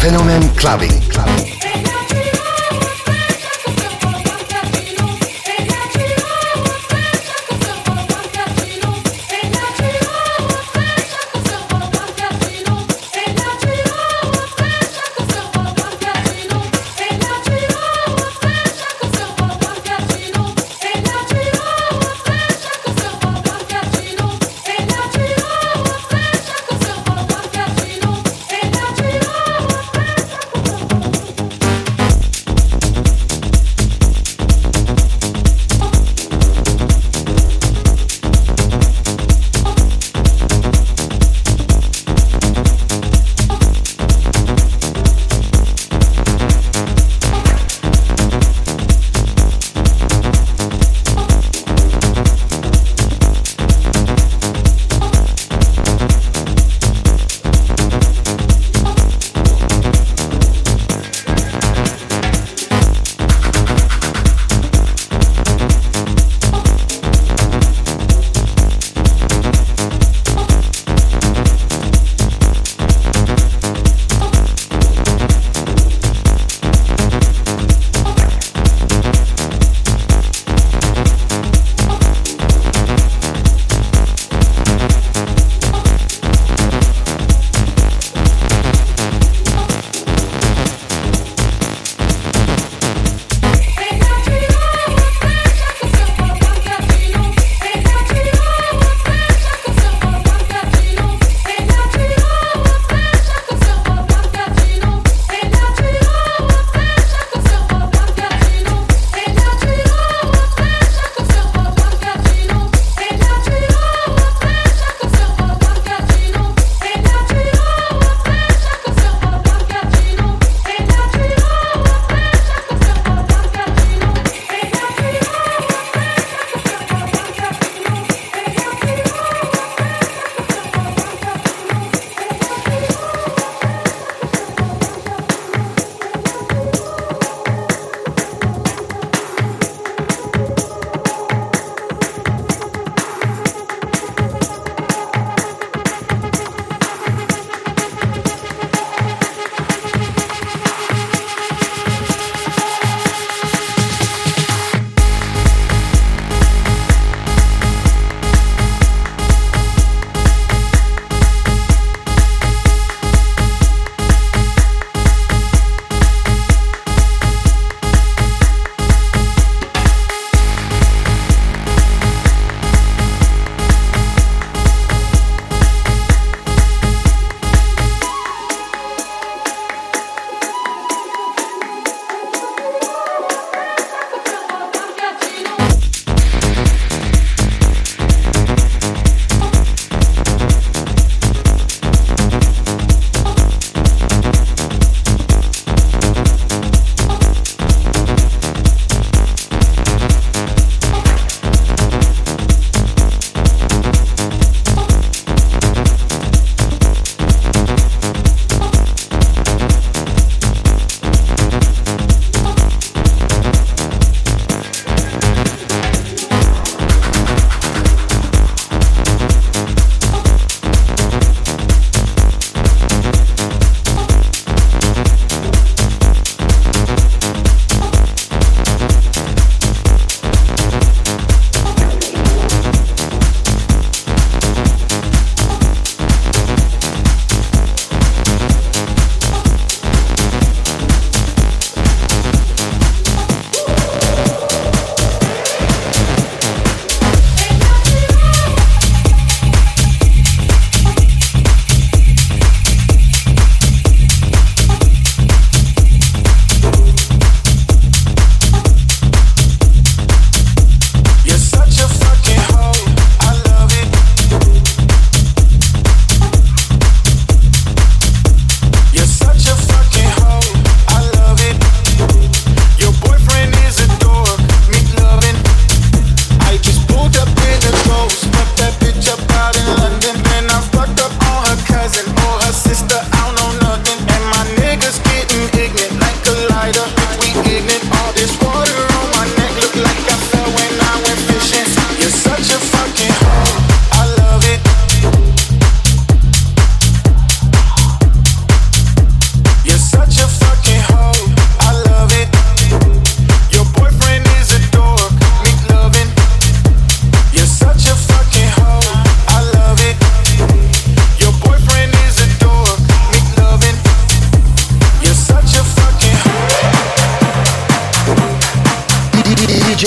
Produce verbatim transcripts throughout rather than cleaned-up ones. Fenomen Clubbin'.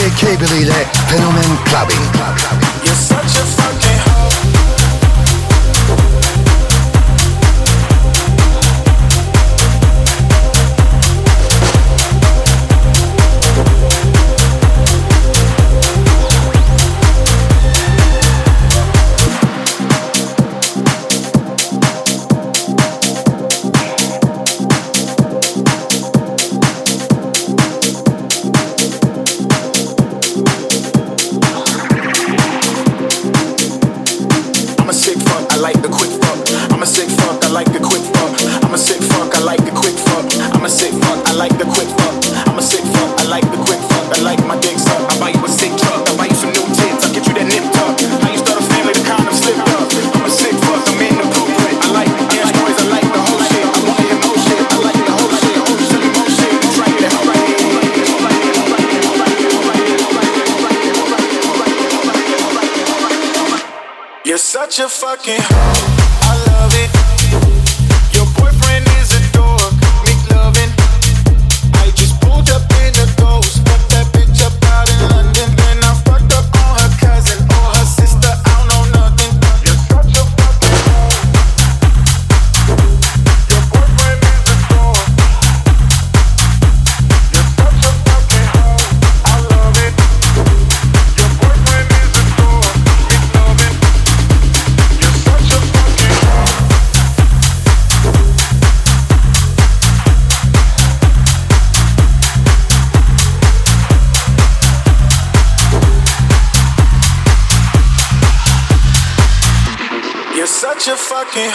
Türkiye Cable ile Fenomen Clubbin'. You're fucking home. You're fucking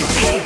Get us out.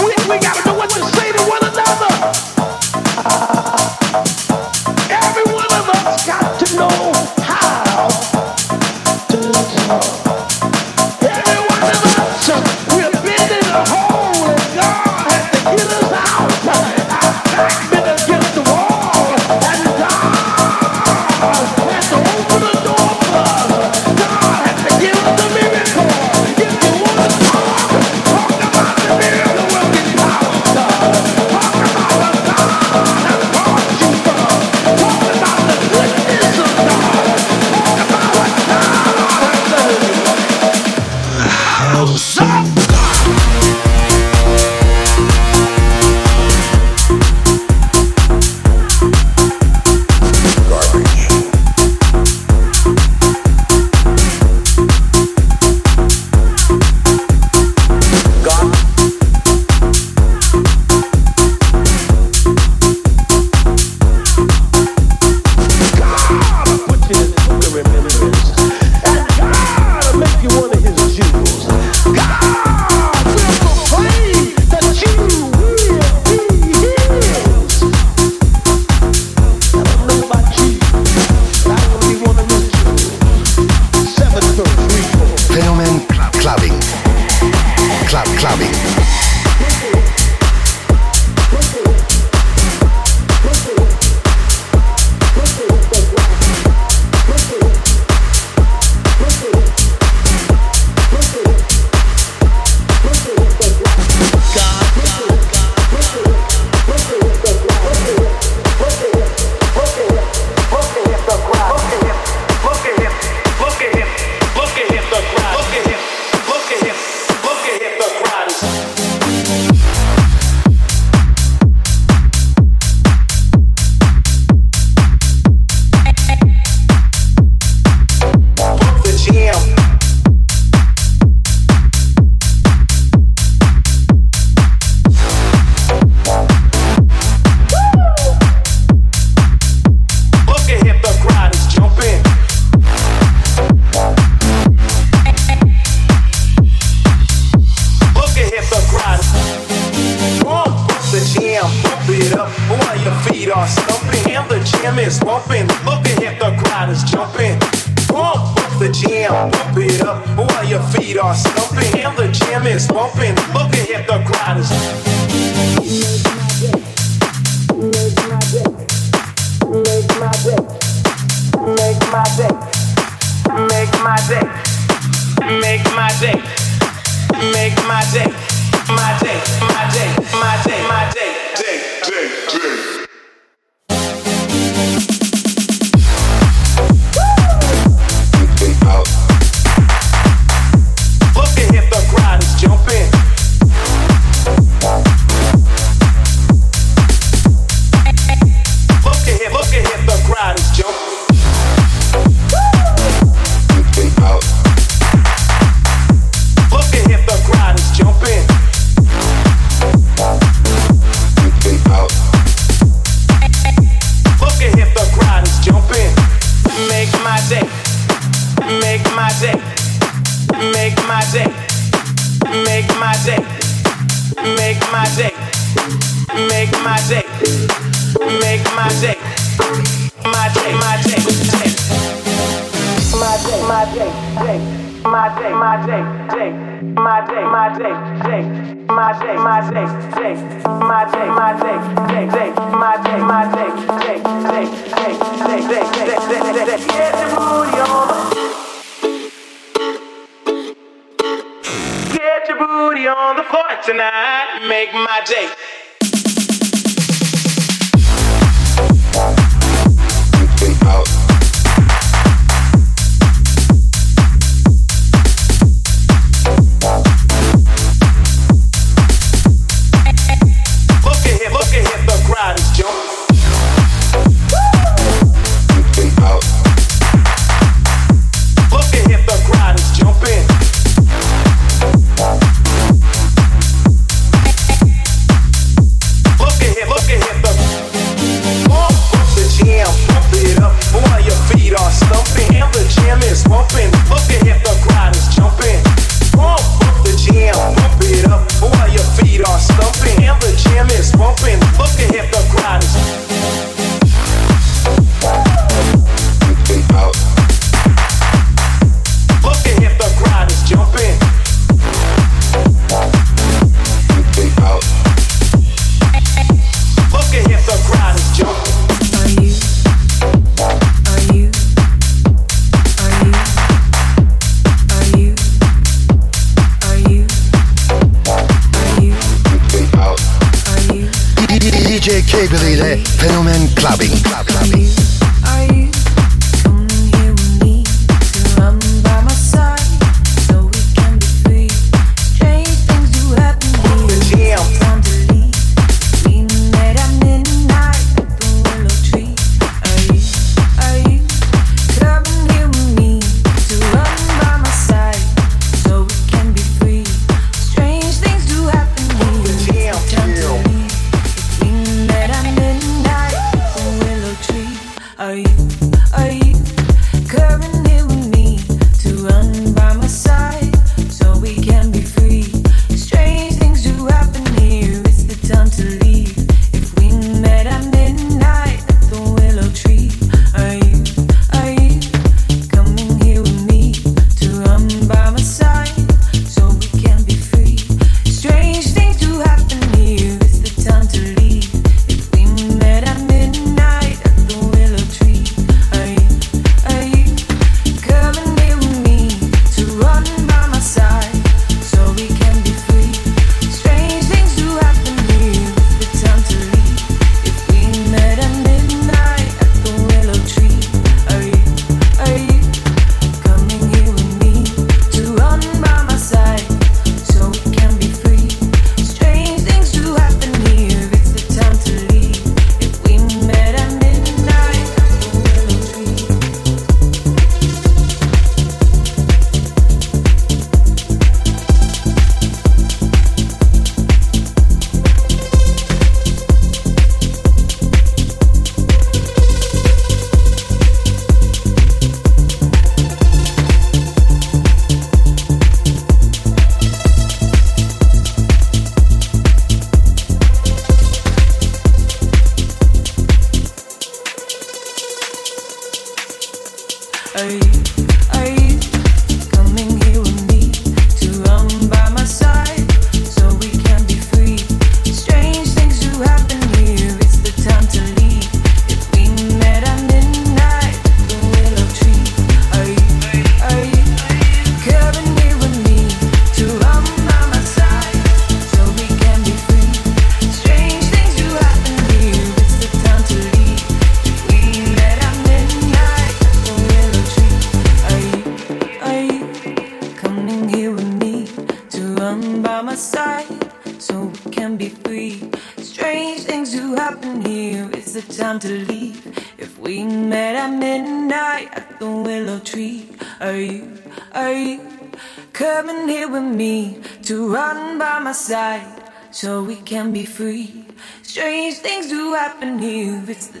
I've been against the wall. jumping. Pump up the jam, pump it up while your feet are stumping and the jam is bumping. Look at the grinders. Make my day, make my day, make my day, make my day, make my day, make my day, my day, my day, my day, my day, day, day, day. Cable ile Fenomen Clubbing. Clubbing. Then So we can be free. Strange things do happen here. It's the time to leave. If we met at midnight at the willow tree, are you, are you coming here with me to run by my side? So we can be free. Strange things do happen here. It's the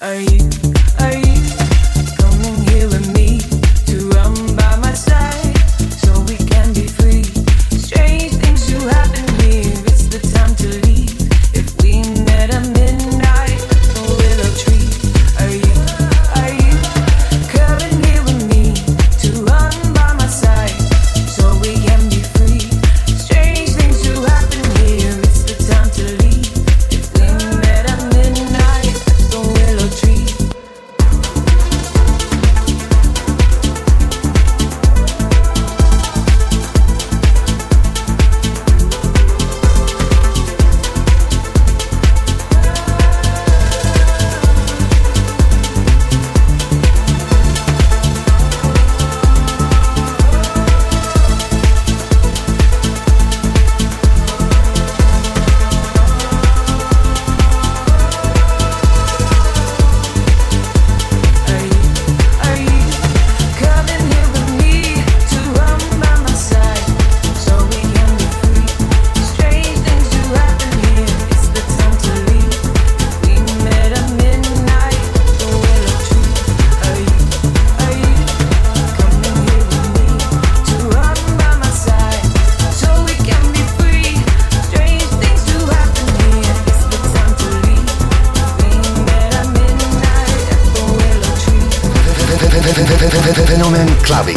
Are you, are you? Fenomen Clubbing.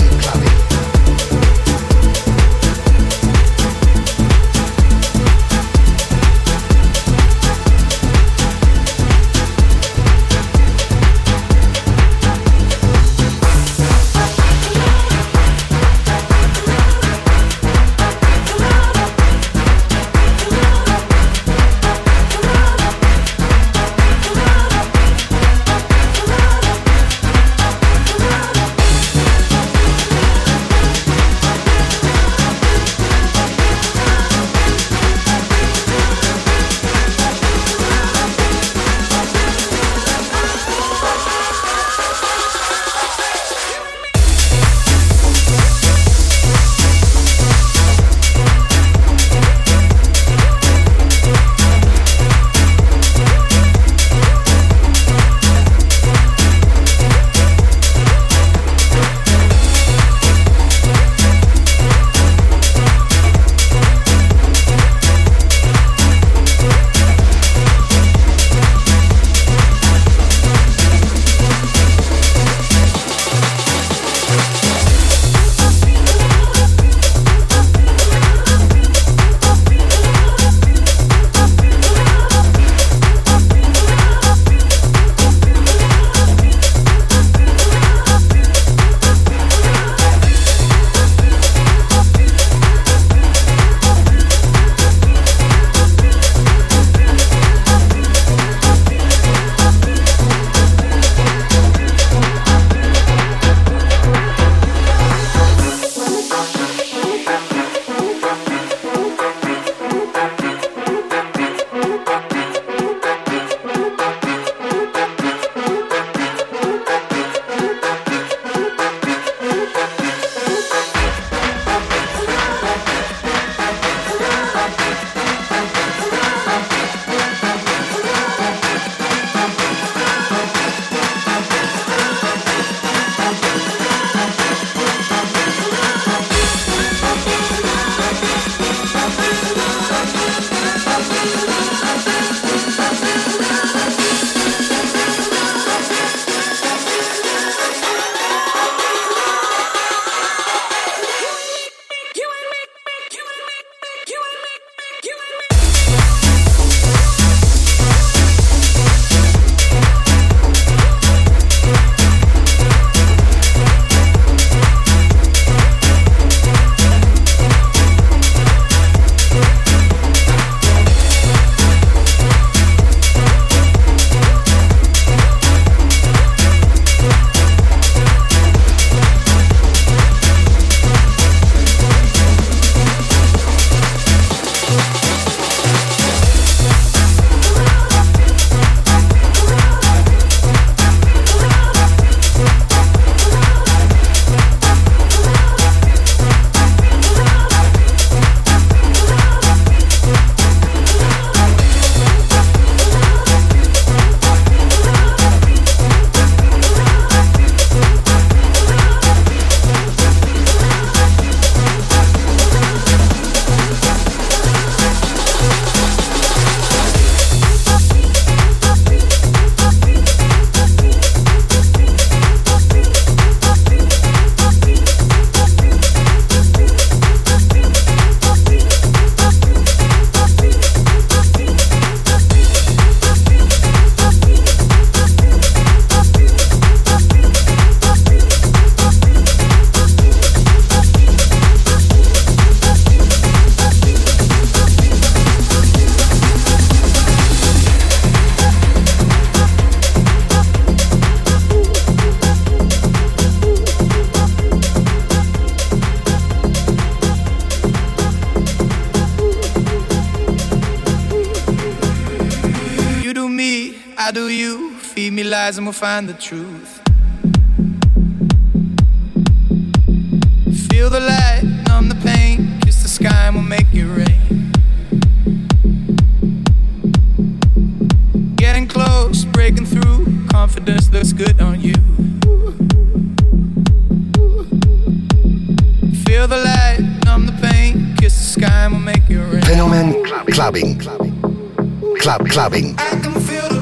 me, I do you. Feed me lies and we'll find the truth. Feel the light, numb the pain. Kiss the sky and we'll make it rain. Getting close, breaking through. Confidence looks good on you. Feel the light, numb the pain. Kiss the sky and we'll make it rain. Fenomen Clubbin'. Clubbin'. Club Clubbin'. I can feel the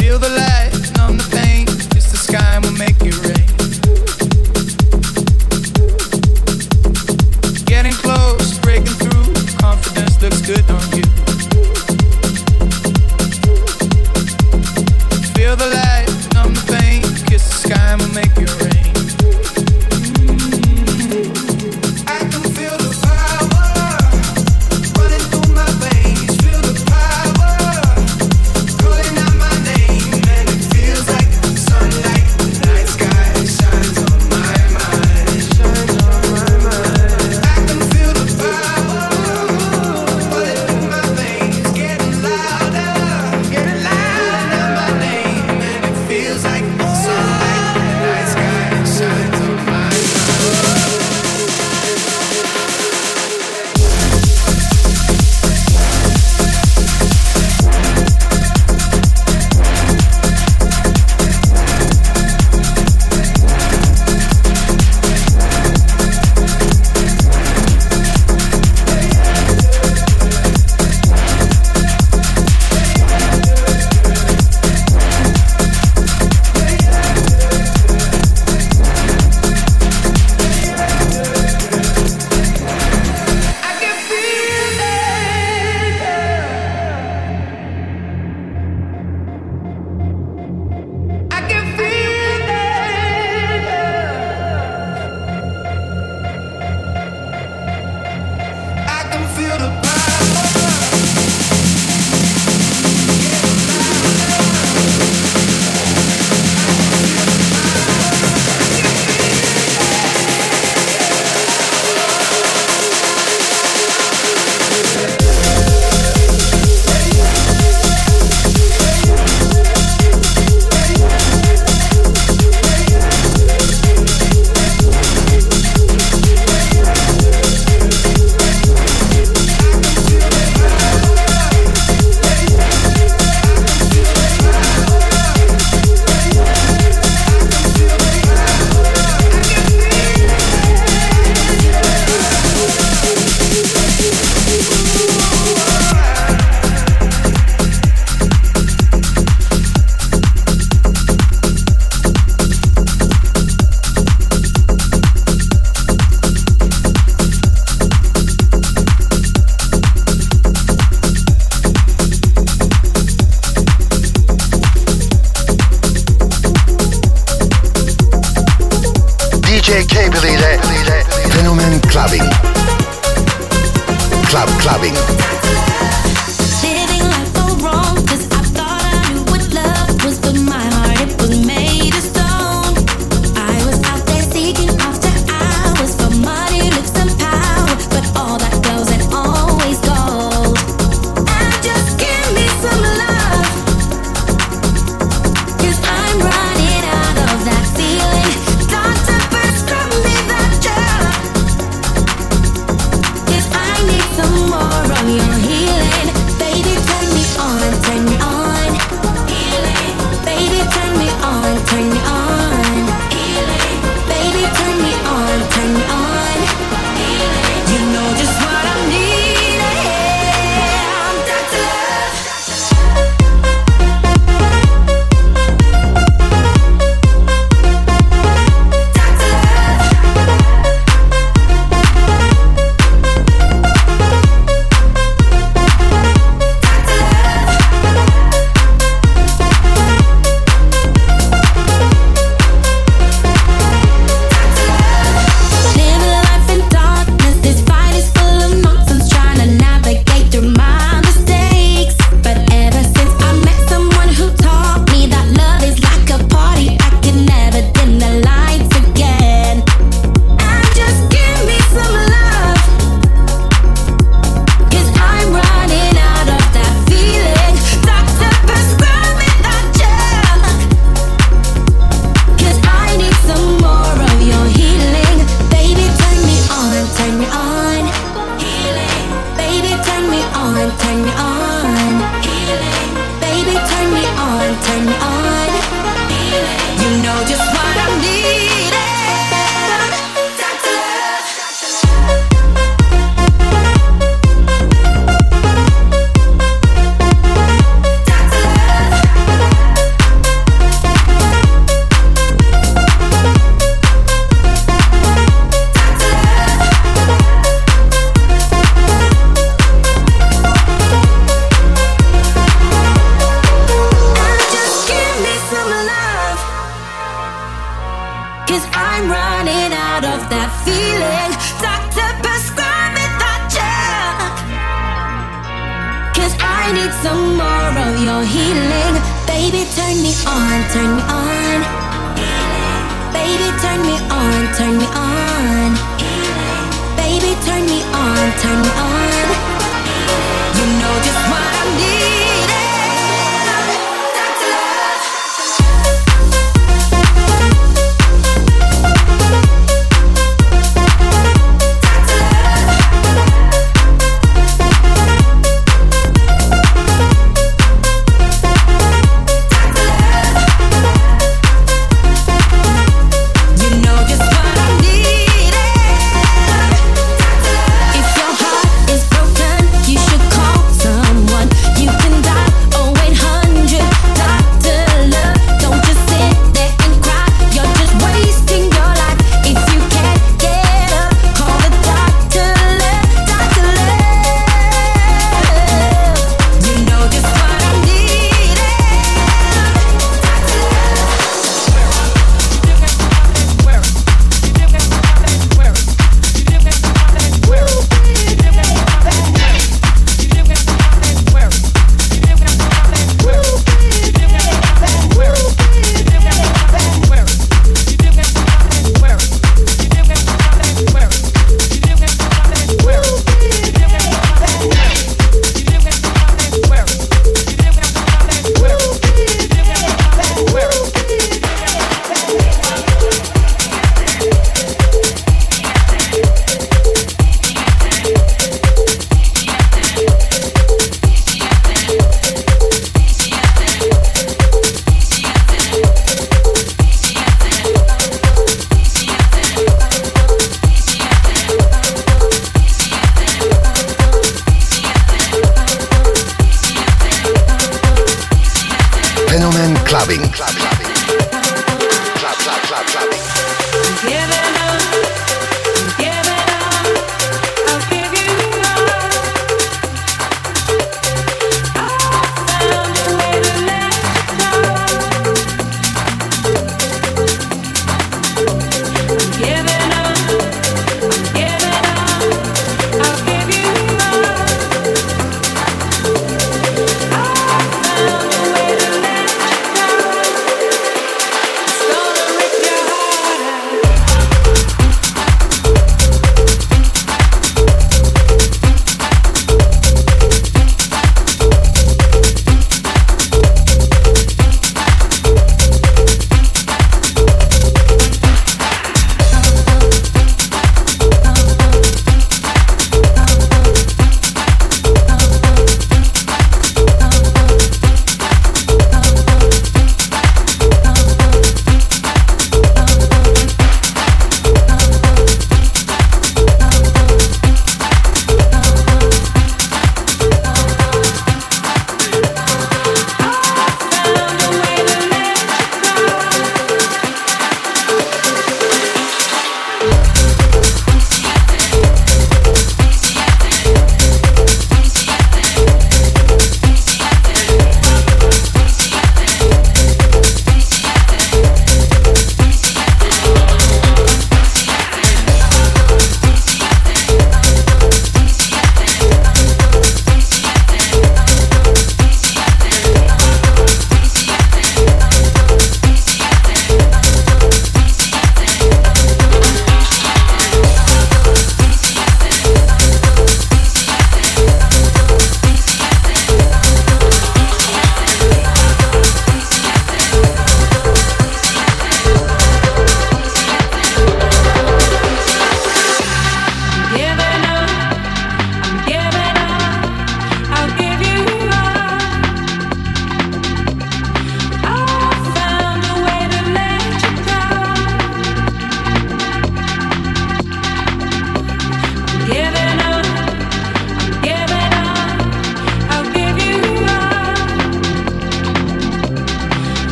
Feel the light, numb the pain. Kiss the sky and we'll make it rain. Getting close, breaking through. Confidence looks good on you. Feel the light, numb the pain. Kiss the sky and we'll make it rain. I'm running out of that feeling. Doctor, first, grab me that need some more of your healing. Baby, turn me on, turn me on. Baby, turn me on, turn me on. Baby, turn me on, turn me on. You know just what I need. You know just what I need.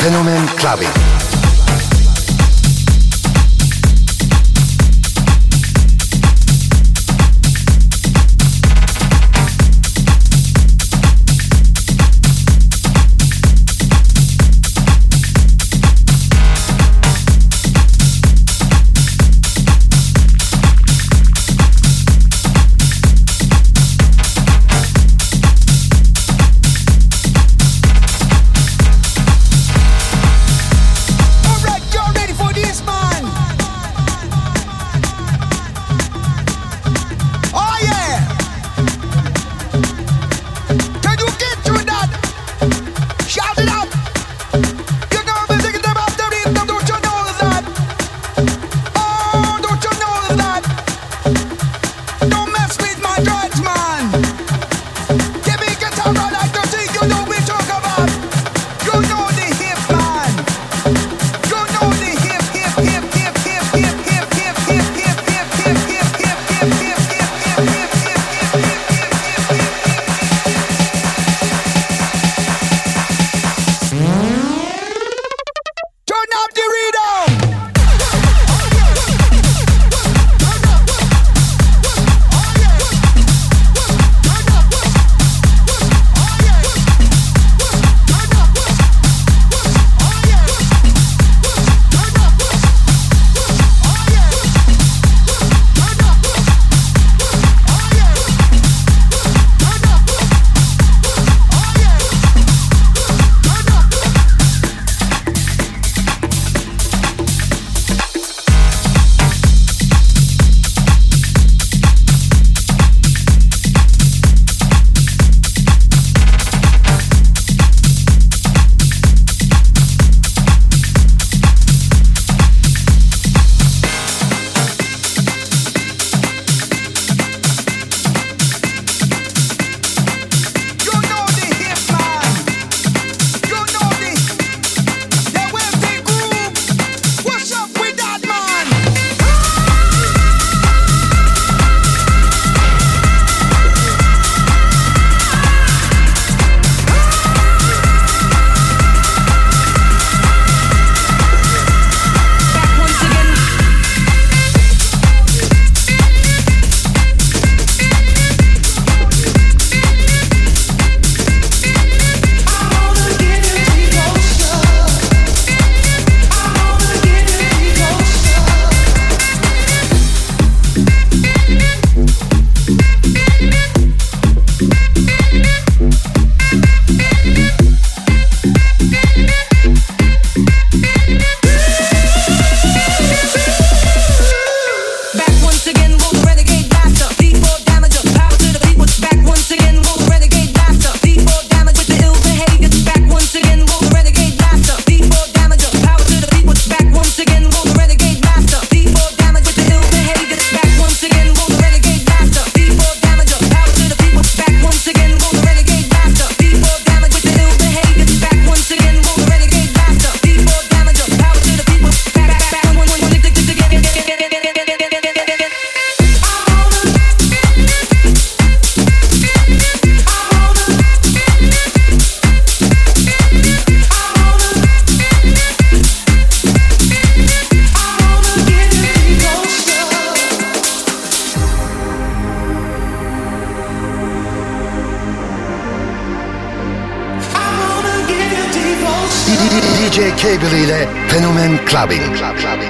Fenomen Clubbin'. Clubbing, club, clubbing.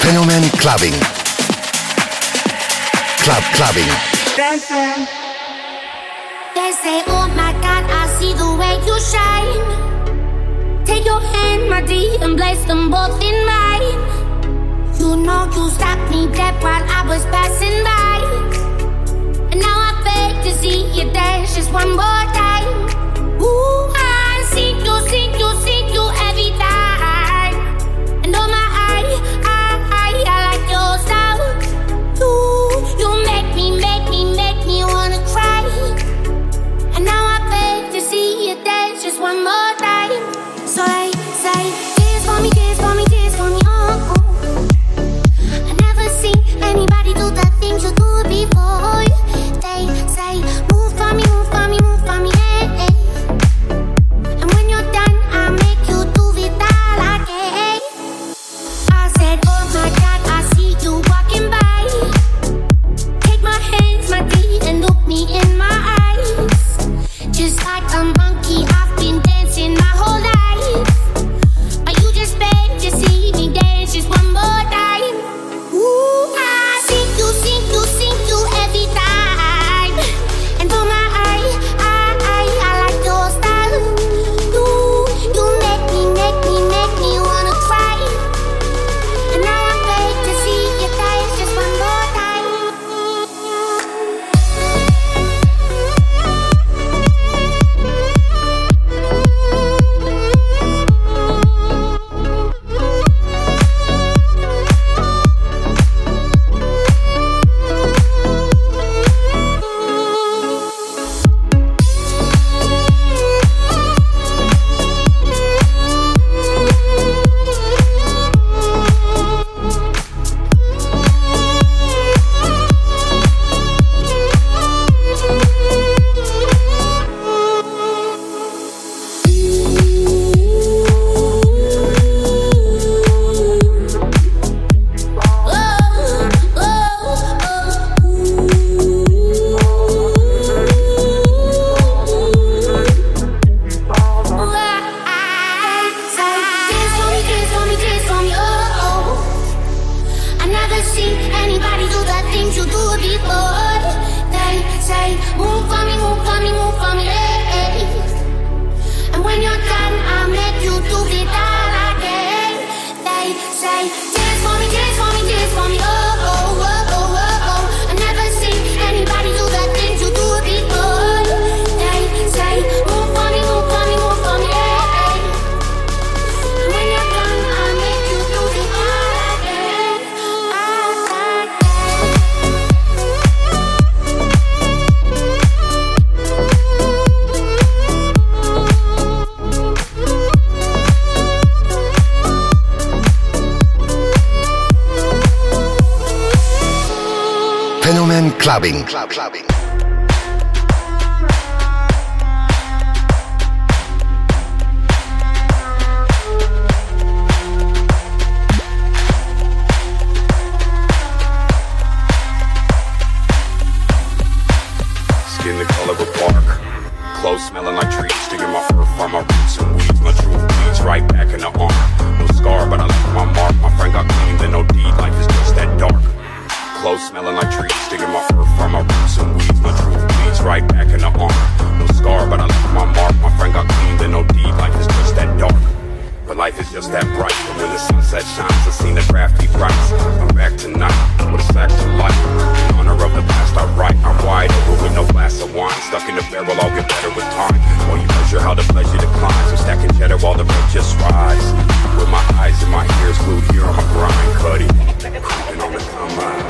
Fenomen Clubbing. Club Clubbing. Dancing. They say, oh my God, I see the way you shine. Take your hand, my dear, and place them both in mine. You know you stopped me dead while I was passing by. And now I beg to see you dance just one more time. Ooh, I see you, see you, see you every time. And oh my, I, I, I, I like your style. Ooh, you make me, make me, make me wanna cry. And now I beg to see you dance just one more time. So I say, kiss for me, kiss for me, kiss for me, oh, oh. Anybody do the things you do before? They say, move for me, move for me, move for me, hey, hey. And when you're done, I make you do it all again. I said, oh my God, I see you walking by. Take my hands, my feet, and look me in my eyes. Just like a monkey, I've been dancing my whole life. But you just beg to see me dance just one more time. Ooh, sing you, sing you every time. And for my eye, I, I, I like your style. You, you make me, make me, make me wanna cry. And now I beg to see you dance just one more Clubbing, club, clubbing. Skin the color of bark, clothes smelling like trees, digging my fur from my roots and weeds. My truth leads right back in the arm. No scar, but I left my mark. My friend got clean, then no deed. Life is just that dark. Clothes smelling like trees, digging my fur from my roots and weeds. My truth bleeds right back in the armor. No scar, but I left my mark. My friend got clean, then no deed. Life is just that dark, but life is just that bright. But when the sunset shines, I seen the craft he writes. I'm back tonight with a sack to life. In honor of the past I write, I'm wide open with no glass of wine. Stuck in the barrel, I'll get better with time. While you measure how the pleasure declines, I'm stacking cheddar while the rent just rise. With my eyes and my ears glued here on my grind, cutty, creeping on the combine.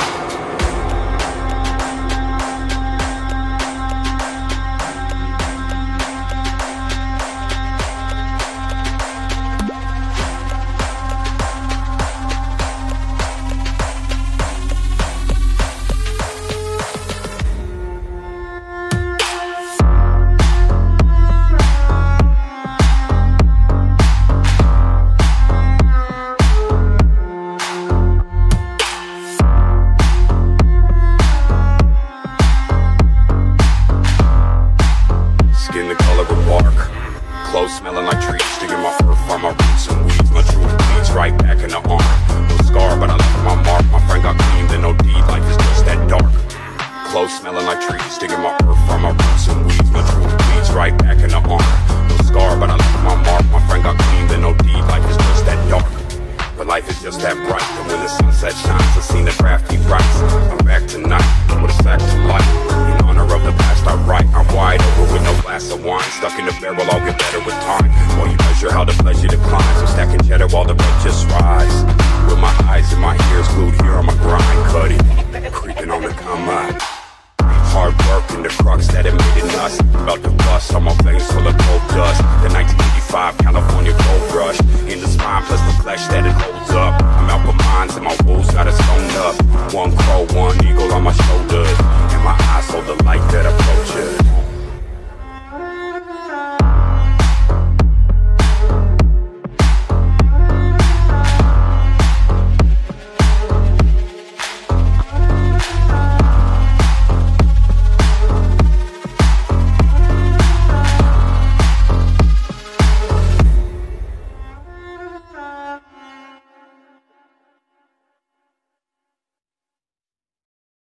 seen the craft he writes. I'm back tonight with a sack to light. In honor of the past I write. I'm wide over with no glass of wine. Stuck in the barrel, I'll get better with time. While you measure how the pleasure declines, I'm stacking cheddar while the rent just rise. With my eyes and my ears glued here on my grind.